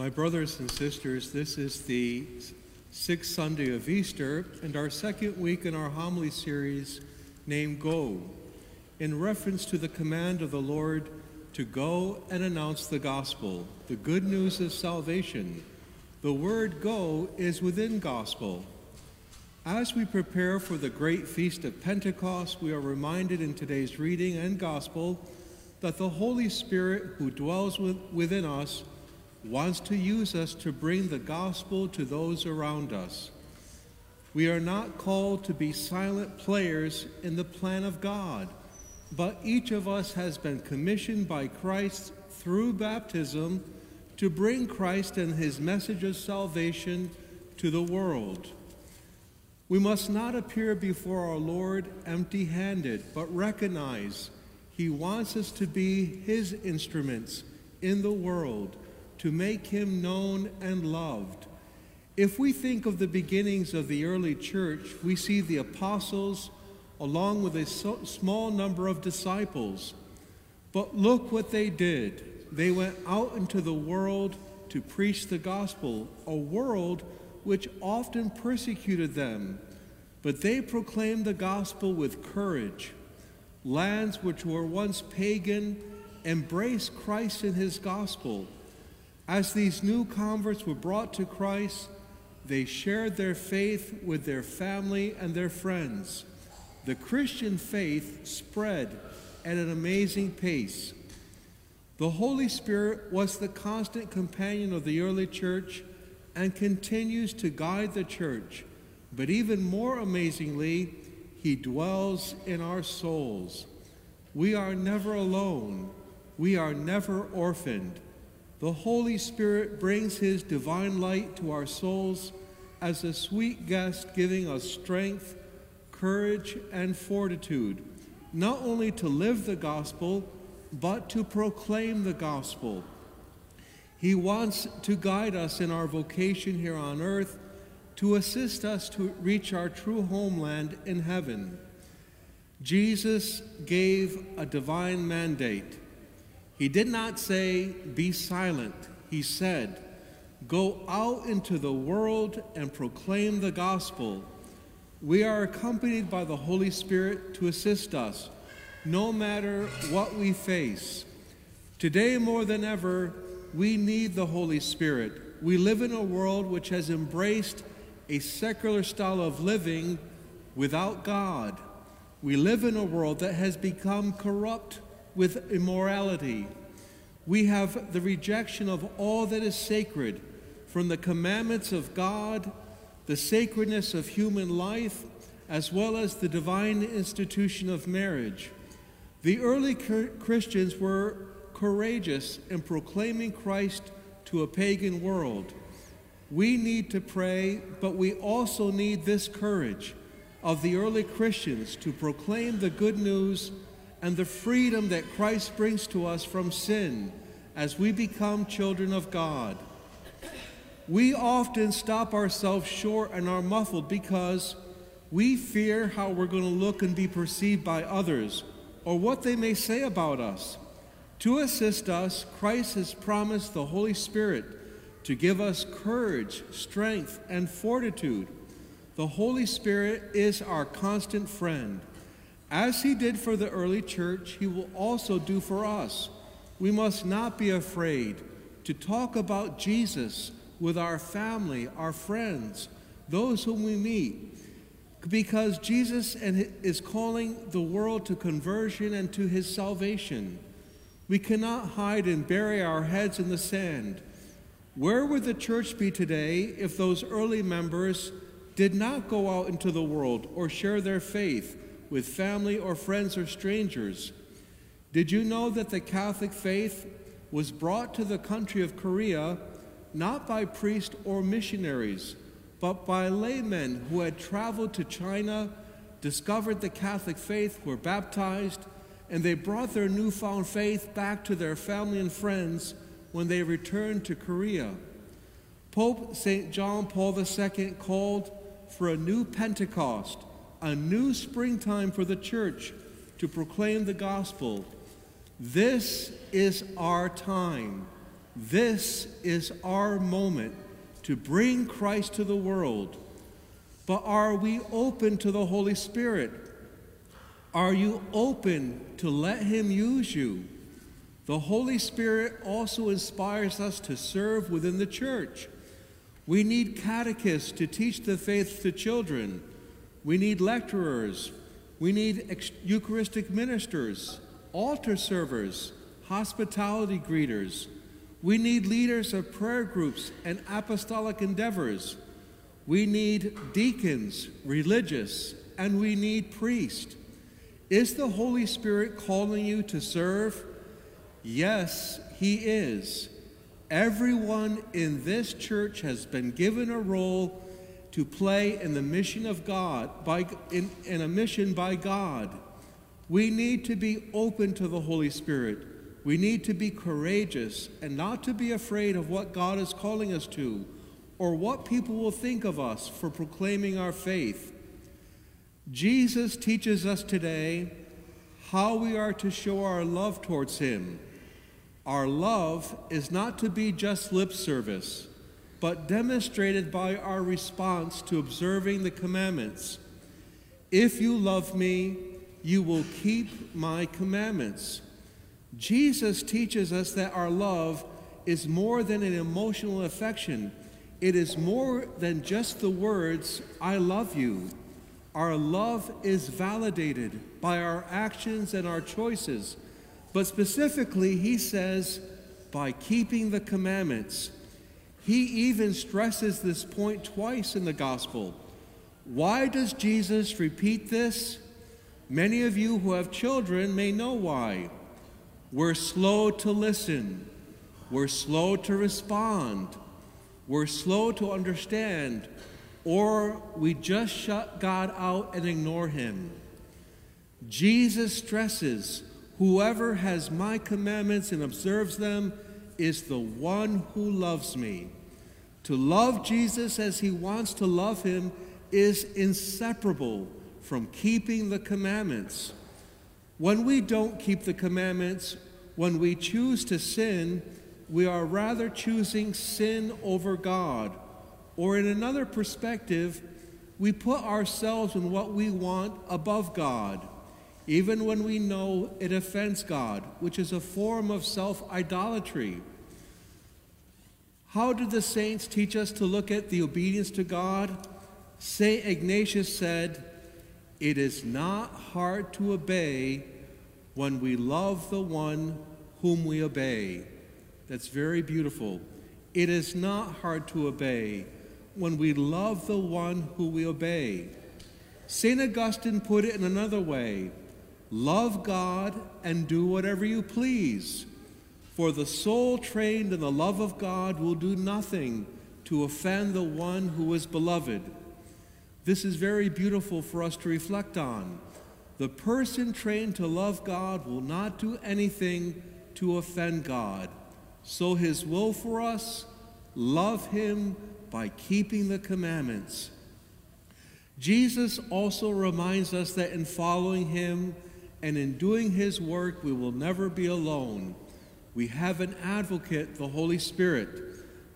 My brothers and sisters, this is the sixth Sunday of Easter and our second week in our homily series named Go, in reference to the command of the Lord to go and announce the gospel, the good news of salvation. The word go is within gospel. As we prepare for the great feast of Pentecost, we are reminded in today's reading and gospel that the Holy Spirit who dwells within us wants to use us to bring the gospel to those around us. We are not called to be silent players in the plan of God, but each of us has been commissioned by Christ through baptism to bring Christ and his message of salvation to the world. We must not appear before our Lord empty-handed, but recognize he wants us to be his instruments in the world, to make him known and loved. If we think of the beginnings of the early church, we see the apostles along with a small number of disciples. But look what they did. They went out into the world to preach the gospel, a world which often persecuted them. But they proclaimed the gospel with courage. Lands which were once pagan embraced Christ in his gospel. As these new converts were brought to Christ, they shared their faith with their family and their friends. The Christian faith spread at an amazing pace. The Holy Spirit was the constant companion of the early church and continues to guide the church. But even more amazingly, he dwells in our souls. We are never alone. We are never orphaned. The Holy Spirit brings his divine light to our souls as a sweet guest, giving us strength, courage, and fortitude, not only to live the gospel, but to proclaim the gospel. He wants to guide us in our vocation here on earth, to assist us to reach our true homeland in heaven. Jesus gave a divine mandate. He did not say, "Be silent." He said, "Go out into the world and proclaim the gospel." We are accompanied by the Holy Spirit to assist us, no matter what we face. Today, more than ever, we need the Holy Spirit. We live in a world which has embraced a secular style of living without God. We live in a world that has become corrupt with immorality. We have the rejection of all that is sacred, from the commandments of God, the sacredness of human life, as well as the divine institution of marriage. The early Christians were courageous in proclaiming Christ to a pagan world. We need to pray, but we also need this courage of the early Christians to proclaim the good news and the freedom that Christ brings to us from sin as we become children of God. We often stop ourselves short and are muffled because we fear how we're going to look and be perceived by others, or what they may say about us. To assist us, Christ has promised the Holy Spirit to give us courage, strength, and fortitude. The Holy Spirit is our constant friend. As he did for the early church, he will also do for us. We must not be afraid to talk about Jesus with our family, our friends, those whom we meet, because Jesus is calling the world to conversion and to his salvation. We cannot hide and bury our heads in the sand. Where would the church be today if those early members did not go out into the world or share their faith with family or friends or strangers? Did you know that the Catholic faith was brought to the country of Korea not by priests or missionaries, but by laymen who had traveled to China, discovered the Catholic faith, were baptized, and they brought their newfound faith back to their family and friends when they returned to Korea? Pope St. John Paul II called for a new Pentecost, a new springtime for the church to proclaim the gospel. This is our time. This is our moment to bring Christ to the world. But are we open to the Holy Spirit? Are you open to let Him use you? The Holy Spirit also inspires us to serve within the church. We need catechists to teach the faith to children. We need lecturers. We need Eucharistic ministers, altar servers, hospitality greeters. We need leaders of prayer groups and apostolic endeavors. We need deacons, religious, and we need priests. Is the Holy Spirit calling you to serve? Yes, He is. Everyone in this church has been given a role to play in the mission of God, in a mission by God. We need to be open to the Holy Spirit. We need to be courageous and not to be afraid of what God is calling us to or what people will think of us for proclaiming our faith. Jesus teaches us today how we are to show our love towards Him. Our love is not to be just lip service, but demonstrated by our response to observing the commandments. If you love me, you will keep my commandments. Jesus teaches us that our love is more than an emotional affection. It is more than just the words, I love you. Our love is validated by our actions and our choices. But specifically, He says, by keeping the commandments. He even stresses this point twice in the Gospel. Why does Jesus repeat this? Many of you who have children may know why. We're slow to listen. We're slow to respond. We're slow to understand. Or we just shut God out and ignore Him. Jesus stresses, whoever has my commandments and observes them is the one who loves me. To love Jesus as He wants to love Him is inseparable from keeping the commandments. When we don't keep the commandments, when we choose to sin, we are rather choosing sin over God. Or in another perspective, we put ourselves and what we want above God, even when we know it offends God, which is a form of self-idolatry. How did the saints teach us to look at the obedience to God? St. Ignatius said, "It is not hard to obey when we love the one whom we obey." That's very beautiful. It is not hard to obey when we love the one who we obey. St. Augustine put it in another way. Love God and do whatever you please, for the soul trained in the love of God will do nothing to offend the one who is beloved. This is very beautiful for us to reflect on. The person trained to love God will not do anything to offend God. So His will for us, love Him by keeping the commandments. Jesus also reminds us that in following Him and in doing His work, we will never be alone. We have an advocate, the Holy Spirit,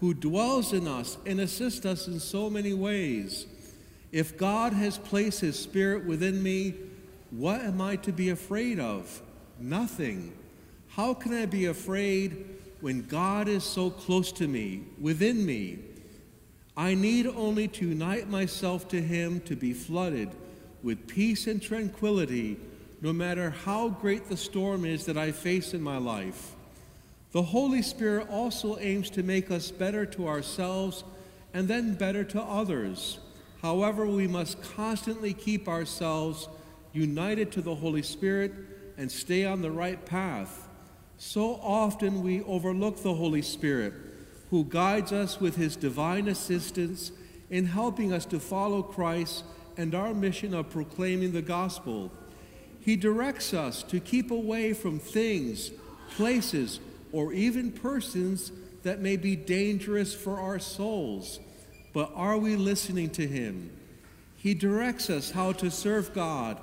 who dwells in us and assists us in so many ways. If God has placed His Spirit within me, what am I to be afraid of? Nothing. How can I be afraid when God is so close to me, within me? I need only to unite myself to Him to be flooded with peace and tranquility, no matter how great the storm is that I face in my life. The Holy Spirit also aims to make us better to ourselves and then better to others. However, we must constantly keep ourselves united to the Holy Spirit and stay on the right path. So often we overlook the Holy Spirit, who guides us with His divine assistance in helping us to follow Christ and our mission of proclaiming the gospel. He directs us to keep away from things, places, or even persons that may be dangerous for our souls. But are we listening to Him? He directs us how to serve God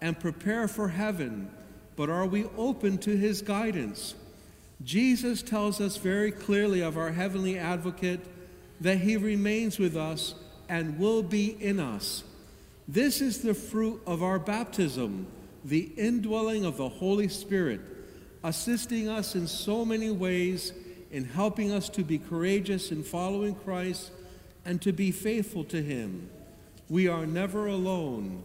and prepare for heaven, but are we open to His guidance? Jesus tells us very clearly of our heavenly advocate that he remains with us and will be in us. This is the fruit of our baptism, the indwelling of the Holy Spirit, assisting us in so many ways in helping us to be courageous in following Christ and to be faithful to him. We are never alone.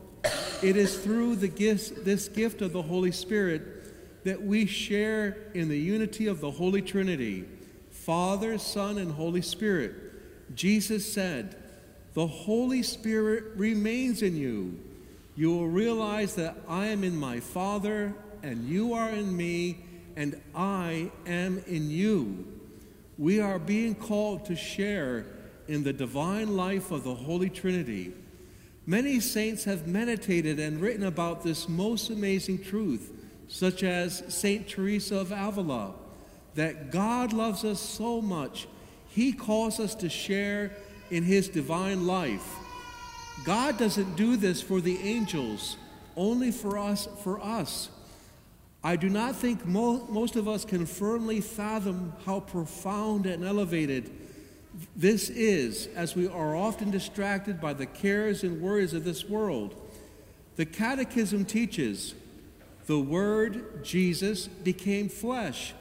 It is through this gift of the Holy Spirit that we share in the unity of the Holy Trinity, Father, Son, and Holy Spirit. Jesus said, "The Holy Spirit remains in you. You will realize that I am in my Father, and you are in me, and I am in you." We are being called to share in the divine life of the Holy Trinity. Many saints have meditated and written about this most amazing truth, such as Saint Teresa of Avila, that God loves us so much, he calls us to share in his divine life. God doesn't do this for the angels, only for us. I do not think most of us can firmly fathom how profound and elevated this is, as we are often distracted by the cares and worries of this world. The Catechism teaches, "The Word, Jesus, became flesh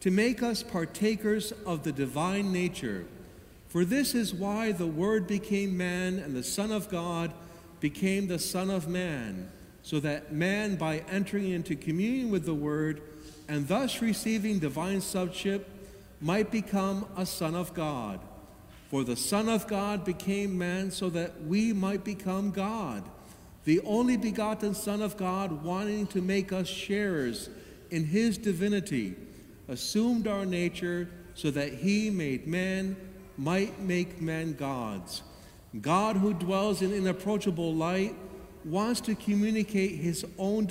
to make us partakers of the divine nature. For this is why the Word became man, and the Son of God became the Son of Man, so that man, by entering into communion with the Word and thus receiving divine sonship, might become a son of God. For the Son of God became man so that we might become God, the only begotten Son of God, wanting to make us sharers in his divinity, assumed our nature so that he made man, might make men gods. God, who dwells in inapproachable light, wants to communicate his own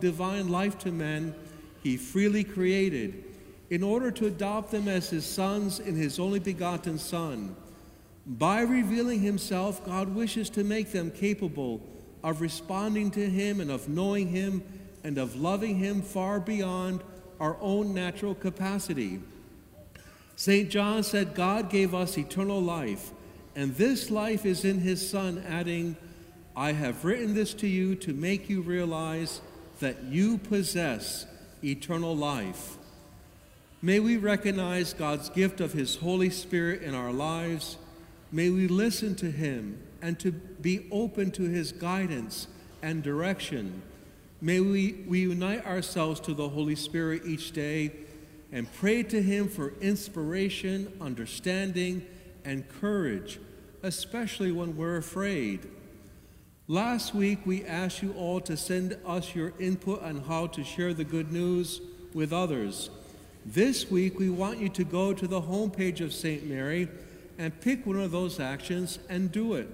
divine life to men he freely created, in order to adopt them as his sons in his only begotten Son. By revealing himself, God wishes to make them capable of responding to him and of knowing him and of loving him far beyond our own natural capacity. St. John said, God gave us eternal life, and this life is in his Son, adding, I have written this to you to make you realize that you possess eternal life." May we recognize God's gift of his Holy Spirit in our lives. May we listen to him and to be open to his guidance and direction. May we unite ourselves to the Holy Spirit each day and pray to him for inspiration, understanding, and courage, especially when we're afraid. Last week, we asked you all to send us your input on how to share the good news with others. This week, we want you to go to the homepage of St. Mary and pick one of those actions and do it.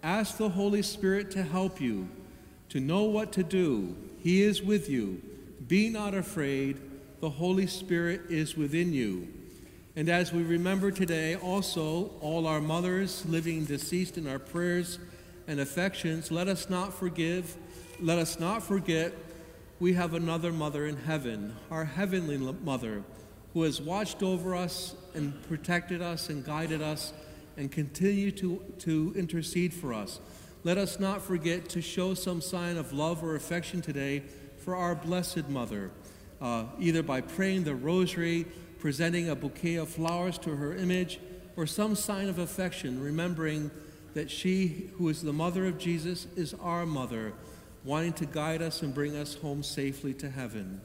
Ask the Holy Spirit to help you, to know what to do. He is with you. Be not afraid. The Holy Spirit is within you. And as we remember today, also, all our mothers, living and deceased, in our prayers and affections, let us not forget, we have another mother in heaven, our heavenly mother, who has watched over us and protected us and guided us and continue to intercede for us. Let us not forget to show some sign of love or affection today for our Blessed Mother, either by praying the rosary, presenting a bouquet of flowers to her image, or some sign of affection, remembering that she, who is the mother of Jesus, is our mother, wanting to guide us and bring us home safely to heaven.